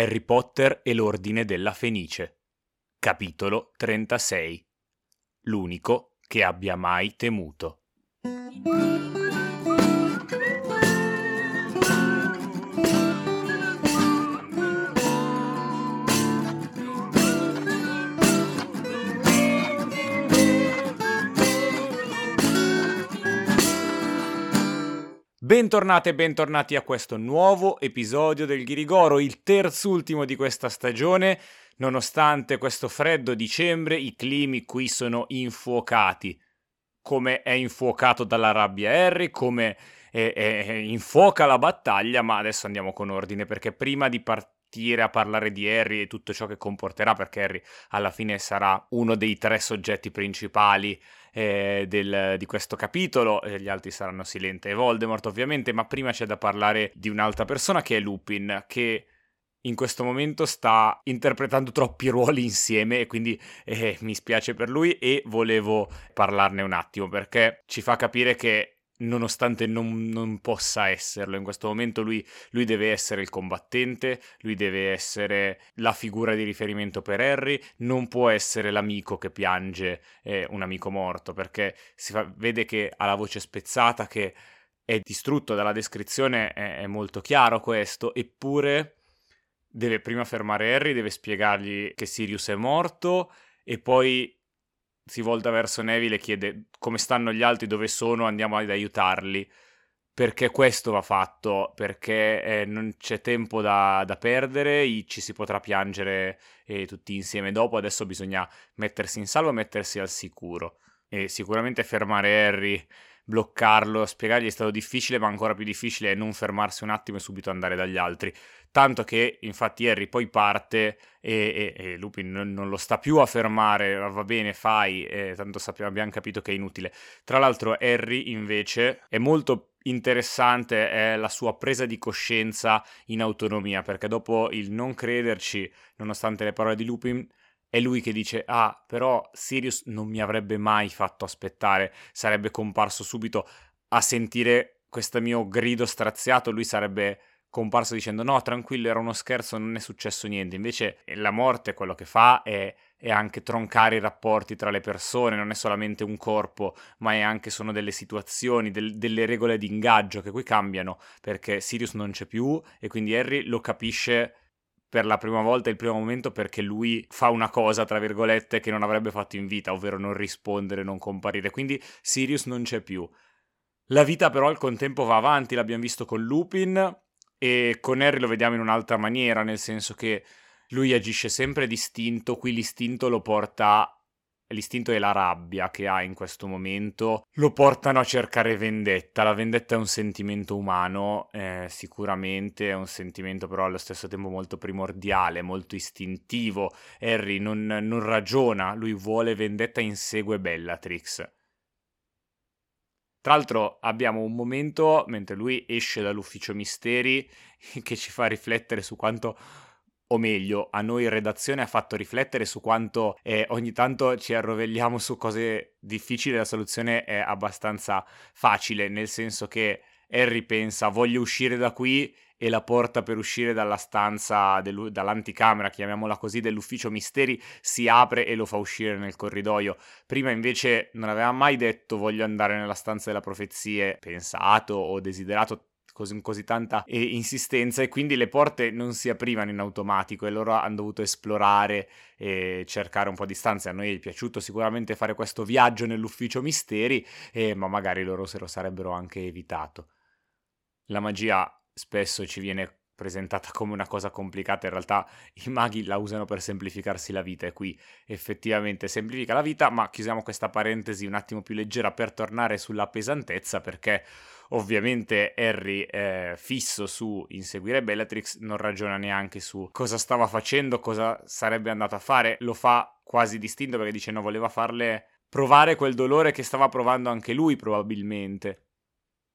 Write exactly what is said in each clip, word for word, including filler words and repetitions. Harry Potter e l'Ordine della Fenice. Capitolo trentasei. L'unico che abbia mai temuto. Bentornate e bentornati a questo nuovo episodio del Ghirigoro, il terzultimo di questa stagione. Nonostante questo freddo dicembre, i climi qui sono infuocati. Come è infuocato dalla rabbia Harry, come è, è, è infuoca la battaglia, ma adesso andiamo con ordine, perché prima di partire a parlare di Harry e tutto ciò che comporterà, perché Harry alla fine sarà uno dei tre soggetti principali Eh, del, di questo capitolo, eh, gli altri saranno Silente e Voldemort ovviamente, ma prima c'è da parlare di un'altra persona che è Lupin, che in questo momento sta interpretando troppi ruoli insieme e quindi eh, mi spiace per lui e volevo parlarne un attimo, perché ci fa capire che nonostante non, non possa esserlo, in questo momento lui, lui deve essere il combattente, lui deve essere la figura di riferimento per Harry, non può essere l'amico che piange eh, un amico morto, perché si fa, vede che ha la voce spezzata, che è distrutto dalla descrizione, è, è molto chiaro questo, eppure deve prima fermare Harry, deve spiegargli che Sirius è morto e poi si volta verso Neville e chiede come stanno gli altri, dove sono, andiamo ad aiutarli, perché questo va fatto, perché eh, non c'è tempo da, da perdere, ci si potrà piangere eh, tutti insieme dopo, adesso bisogna mettersi in salvo, mettersi al sicuro. E sicuramente fermare Harry, bloccarlo, spiegargli è stato difficile, ma ancora più difficile è non fermarsi un attimo e subito andare dagli altri. Tanto che infatti Harry poi parte e, e, e Lupin non, non lo sta più a fermare, va bene, fai, eh, tanto sappiamo, abbiamo capito che è inutile. Tra l'altro Harry invece è molto interessante, è la sua presa di coscienza in autonomia, perché dopo il non crederci, nonostante le parole di Lupin, è lui che dice, ah, però Sirius non mi avrebbe mai fatto aspettare, sarebbe comparso subito a sentire questo mio grido straziato, lui sarebbe comparso dicendo, no, tranquillo, era uno scherzo, non è successo niente. Invece la morte, quello che fa è, è anche troncare i rapporti tra le persone, non è solamente un corpo, ma è anche, sono delle situazioni, del, delle regole di ingaggio che qui cambiano, perché Sirius non c'è più e quindi Harry lo capisce per la prima volta, il primo momento, perché lui fa una cosa, tra virgolette, che non avrebbe fatto in vita, ovvero non rispondere, non comparire. Quindi Sirius non c'è più. La vita però al contempo va avanti, l'abbiamo visto con Lupin e con Harry lo vediamo in un'altra maniera, nel senso che lui agisce sempre distinto, qui l'istinto lo porta, l'istinto e la rabbia che ha in questo momento lo portano a cercare vendetta. La vendetta è un sentimento umano, eh, sicuramente è un sentimento però allo stesso tempo molto primordiale, molto istintivo. Harry non, non ragiona, lui vuole vendetta e insegue Bellatrix. Tra l'altro abbiamo un momento, mentre lui esce dall'ufficio misteri, che ci fa riflettere su quanto, o meglio, a noi in redazione ha fatto riflettere su quanto eh, ogni tanto ci arrovelliamo su cose difficili, la soluzione è abbastanza facile, nel senso che Harry pensa voglio uscire da qui e la porta per uscire dalla stanza, del, dall'anticamera, chiamiamola così, dell'ufficio misteri si apre e lo fa uscire nel corridoio. Prima invece non aveva mai detto voglio andare nella stanza della profezia, pensato o desiderato con così tanta eh, insistenza, e quindi le porte non si aprivano in automatico e loro hanno dovuto esplorare e cercare un po' di stanze. A noi è piaciuto sicuramente fare questo viaggio nell'ufficio misteri, eh, ma magari loro se lo sarebbero anche evitato. La magia spesso ci viene presentata come una cosa complicata, in realtà i maghi la usano per semplificarsi la vita e qui effettivamente semplifica la vita, ma chiusiamo questa parentesi un attimo più leggera per tornare sulla pesantezza, perché ovviamente Harry eh, fisso su inseguire Bellatrix non ragiona neanche su cosa stava facendo, cosa sarebbe andato a fare, lo fa quasi distinto perché dice no, voleva farle provare quel dolore che stava provando anche lui probabilmente,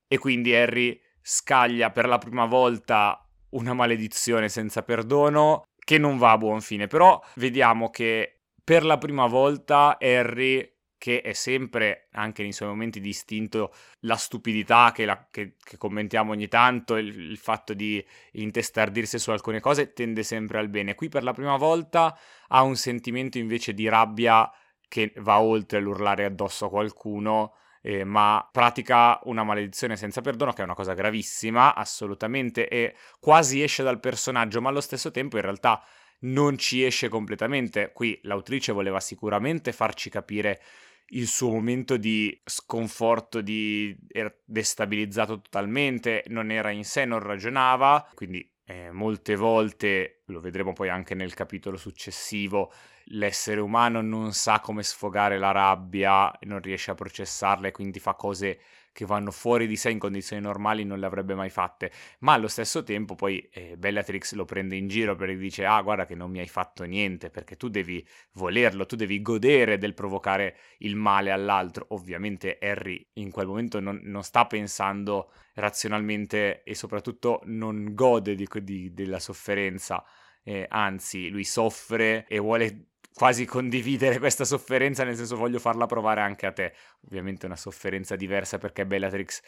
e quindi Harry scaglia per la prima volta una maledizione senza perdono che non va a buon fine. Però vediamo che per la prima volta Harry, che è sempre, anche nei suoi momenti di istinto, la stupidità che, la, che, che commentiamo ogni tanto, il, il fatto di intestardirsi su alcune cose, tende sempre al bene. Qui per la prima volta ha un sentimento invece di rabbia che va oltre l'urlare addosso a qualcuno, eh, ma pratica una maledizione senza perdono, che è una cosa gravissima, assolutamente, e quasi esce dal personaggio, ma allo stesso tempo in realtà non ci esce completamente. Qui l'autrice voleva sicuramente farci capire il suo momento di sconforto, di era destabilizzato totalmente, non era in sé, non ragionava, quindi eh, molte volte, lo vedremo poi anche nel capitolo successivo, l'essere umano non sa come sfogare la rabbia, non riesce a processarla e quindi fa cose che vanno fuori di sé, in condizioni normali non le avrebbe mai fatte. Ma allo stesso tempo poi eh, Bellatrix lo prende in giro perché dice: ah, guarda che non mi hai fatto niente, perché tu devi volerlo, tu devi godere del provocare il male all'altro. Ovviamente Harry in quel momento non, non sta pensando razionalmente e soprattutto non gode di, di, della sofferenza, eh, anzi lui soffre e vuole quasi condividere questa sofferenza, nel senso voglio farla provare anche a te. Ovviamente una sofferenza diversa, perché Bellatrix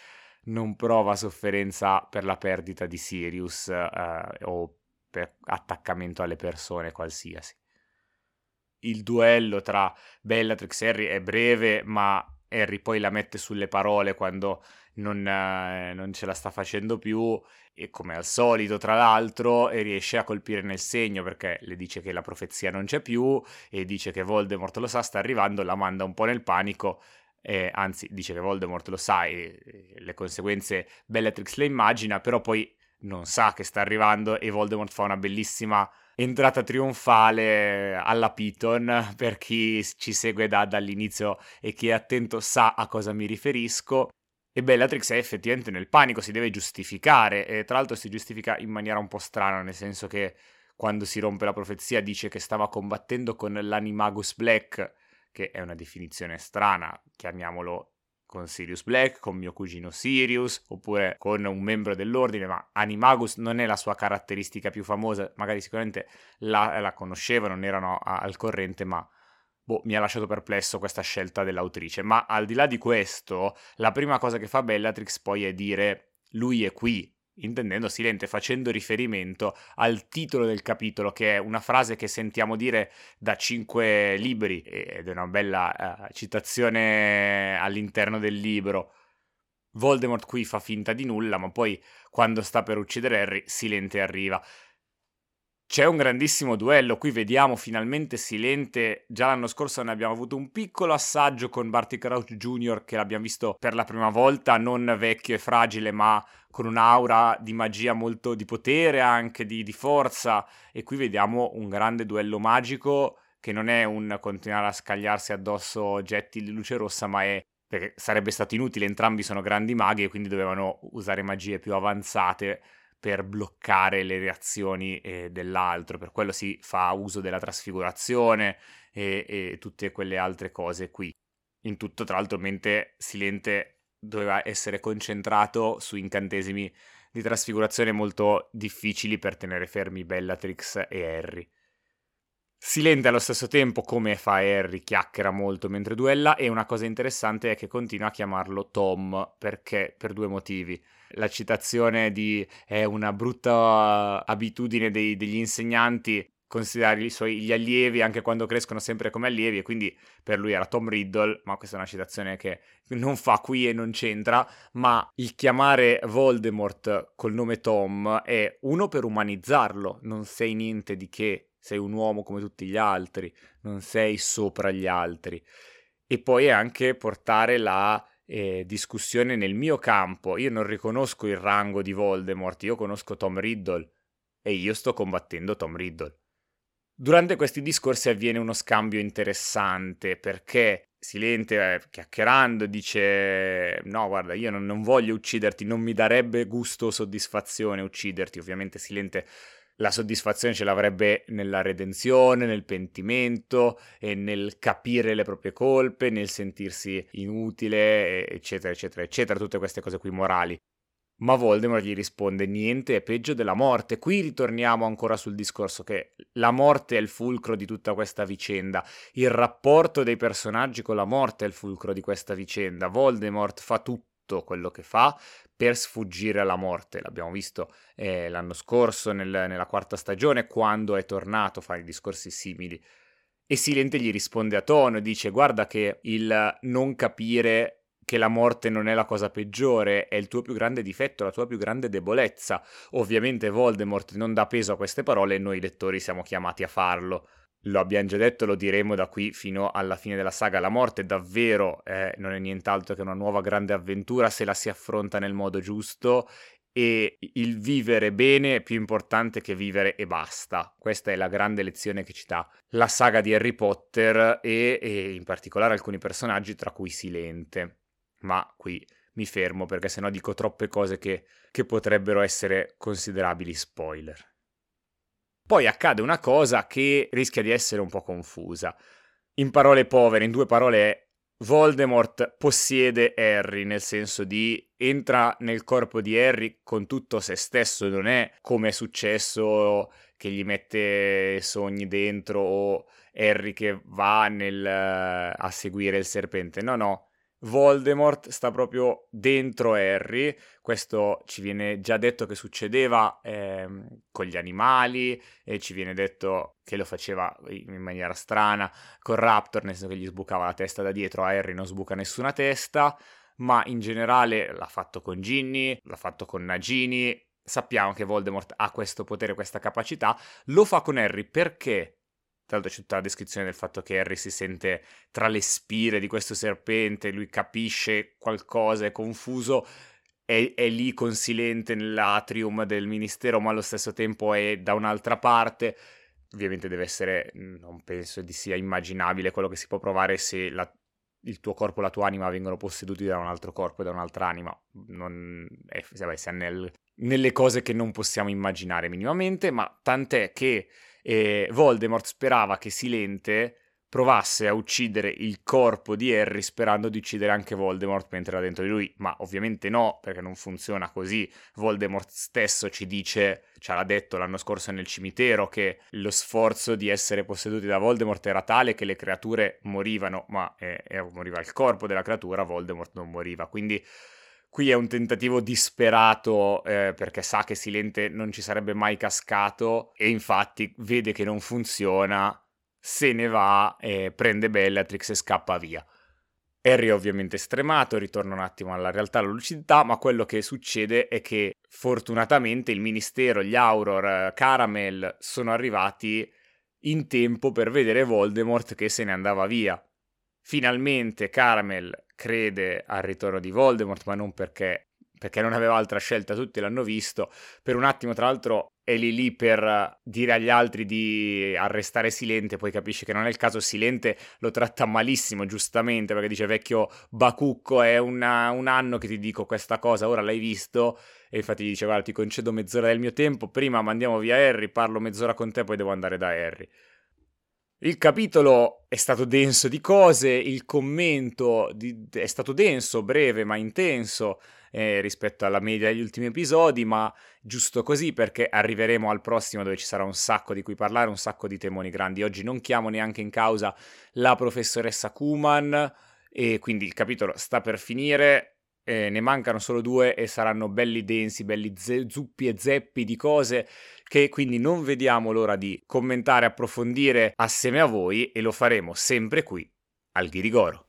non prova sofferenza per la perdita di Sirius eh, o per attaccamento alle persone qualsiasi. Il duello tra Bellatrix e Harry è breve, ma Harry poi la mette sulle parole quando non, eh, non ce la sta facendo più, e come al solito tra l'altro, e riesce a colpire nel segno, perché le dice che la profezia non c'è più e dice che Voldemort lo sa, sta arrivando, la manda un po' nel panico, eh, anzi dice che Voldemort lo sa e, e le conseguenze Bellatrix le immagina, però poi non sa che sta arrivando e Voldemort fa una bellissima entrata trionfale alla Piton. Per chi ci segue da, dall'inizio e chi è attento sa a cosa mi riferisco. E Bellatrix è effettivamente nel panico, si deve giustificare, e tra l'altro si giustifica in maniera un po' strana, nel senso che quando si rompe la profezia dice che stava combattendo con l'Animagus Black, che è una definizione strana, chiamiamolo con Sirius Black, con mio cugino Sirius, oppure con un membro dell'ordine, ma Animagus non è la sua caratteristica più famosa, magari sicuramente la, la conoscevano, non erano a, al corrente, ma boh, mi ha lasciato perplesso questa scelta dell'autrice. Ma al di là di questo, la prima cosa che fa Bellatrix poi è dire «lui è qui», intendendo Silente, facendo riferimento al titolo del capitolo, che è una frase che sentiamo dire da cinque libri, ed è una bella eh, citazione all'interno del libro. Voldemort qui fa finta di nulla, ma poi quando sta per uccidere Harry, Silente arriva. C'è un grandissimo duello, qui vediamo finalmente Silente. Già l'anno scorso ne abbiamo avuto un piccolo assaggio con Barty Crouch Junior, che l'abbiamo visto per la prima volta, non vecchio e fragile, ma con un'aura di magia, molto di potere anche, di, di forza. E qui vediamo un grande duello magico, che non è un continuare a scagliarsi addosso oggetti di luce rossa, ma è, perché sarebbe stato inutile, entrambi sono grandi maghi e quindi dovevano usare magie più avanzate per bloccare le reazioni eh, dell'altro. Per quello si fa uso della trasfigurazione e, e tutte quelle altre cose qui. In tutto, tra l'altro, mentre Silente doveva essere concentrato su incantesimi di trasfigurazione molto difficili per tenere fermi Bellatrix e Harry. Silente allo stesso tempo, come fa Harry, chiacchiera molto mentre duella, e una cosa interessante è che continua a chiamarlo Tom, perché per due motivi. La citazione di è una brutta abitudine dei, degli insegnanti considerare i suoi, gli allievi anche quando crescono sempre come allievi, e quindi per lui era Tom Riddle, ma questa è una citazione che non fa qui e non c'entra. Ma il chiamare Voldemort col nome Tom è uno per umanizzarlo, non sei niente di che, sei un uomo come tutti gli altri, non sei sopra gli altri, e poi è anche portare la Eh, discussione nel mio campo. Io non riconosco il rango di Voldemort, io conosco Tom Riddle e io sto combattendo Tom Riddle. Durante questi discorsi avviene uno scambio interessante, perché Silente eh, chiacchierando dice no guarda io non, non voglio ucciderti, non mi darebbe gusto o soddisfazione ucciderti. Ovviamente Silente la soddisfazione ce l'avrebbe nella redenzione, nel pentimento, e nel capire le proprie colpe, nel sentirsi inutile, eccetera, eccetera, eccetera, tutte queste cose qui morali. Ma Voldemort gli risponde: niente è peggio della morte. Qui ritorniamo ancora sul discorso che la morte è il fulcro di tutta questa vicenda, il rapporto dei personaggi con la morte è il fulcro di questa vicenda. Voldemort fa tutto quello che fa per sfuggire alla morte, l'abbiamo visto eh, l'anno scorso nel, nella quarta stagione, quando è tornato, fa i discorsi simili. E Silente gli risponde a tono, dice: guarda che il non capire che la morte non è la cosa peggiore, è il tuo più grande difetto, la tua più grande debolezza. Ovviamente Voldemort non dà peso a queste parole e noi lettori siamo chiamati a farlo. Lo abbiamo già detto, lo diremo da qui fino alla fine della saga. La morte davvero eh, non è nient'altro che una nuova grande avventura se la si affronta nel modo giusto, e il vivere bene è più importante che vivere e basta. Questa è la grande lezione che ci dà la saga di Harry Potter e, e in particolare alcuni personaggi, tra cui Silente. Ma qui mi fermo perché sennò dico troppe cose che, che potrebbero essere considerabili spoiler. Poi accade una cosa che rischia di essere un po' confusa. In parole povere, in due parole, Voldemort possiede Harry, nel senso di entra nel corpo di Harry con tutto se stesso, non è come è successo che gli mette sogni dentro o Harry che va nel, a seguire il serpente, no no. Voldemort sta proprio dentro Harry, questo ci viene già detto che succedeva eh, con gli animali, e ci viene detto che lo faceva in maniera strana con Raptor, nel senso che gli sbucava la testa da dietro, a Harry non sbuca nessuna testa, ma in generale l'ha fatto con Ginny, l'ha fatto con Nagini, sappiamo che Voldemort ha questo potere, questa capacità, lo fa con Harry perché... Tra l'altro c'è tutta la descrizione del fatto che Harry si sente tra le spire di questo serpente, lui capisce qualcosa, è confuso, è, è lì con Silente nell'atrium del ministero, ma allo stesso tempo è da un'altra parte. Ovviamente deve essere, non penso di sia immaginabile quello che si può provare se la, il tuo corpo e la tua anima vengono posseduti da un altro corpo e da un'altra anima. Non è, vabbè, siamo nel, nelle cose che non possiamo immaginare minimamente, ma tant'è che... E Voldemort sperava che Silente provasse a uccidere il corpo di Harry sperando di uccidere anche Voldemort mentre era dentro di lui, ma ovviamente no, perché non funziona così. Voldemort stesso ci dice, ce l'ha detto l'anno scorso nel cimitero, che lo sforzo di essere posseduti da Voldemort era tale che le creature morivano, ma eh, moriva il corpo della creatura, Voldemort non moriva, quindi... Qui è un tentativo disperato eh, perché sa che Silente non ci sarebbe mai cascato e infatti vede che non funziona, se ne va, eh, prende Bellatrix e scappa via. Harry è ovviamente stremato, ritorna un attimo alla realtà, alla lucidità, ma quello che succede è che fortunatamente il ministero, gli Auror, Caramel sono arrivati in tempo per vedere Voldemort che se ne andava via. Finalmente Caramel crede al ritorno di Voldemort, ma non perché, perché non aveva altra scelta, tutti l'hanno visto. Per un attimo, tra l'altro, è lì lì per dire agli altri di arrestare Silente, poi capisce che non è il caso, Silente lo tratta malissimo, giustamente, perché dice: vecchio bacucco, è una, un anno che ti dico questa cosa, ora l'hai visto, e infatti gli dice: guarda, ti concedo mezz'ora del mio tempo, prima mandiamo via Harry, parlo mezz'ora con te, poi devo andare da Harry. Il capitolo è stato denso di cose, il commento di, è stato denso, breve ma intenso eh, rispetto alla media degli ultimi episodi, ma giusto così perché arriveremo al prossimo dove ci sarà un sacco di cui parlare, un sacco di temoni grandi. Oggi non chiamo neanche in causa la professoressa Kuman e quindi il capitolo sta per finire. Eh, ne mancano solo due e saranno belli densi, belli ze- zuppi e zeppi di cose che quindi non vediamo l'ora di commentare, approfondire assieme a voi, e lo faremo sempre qui al Ghirigoro.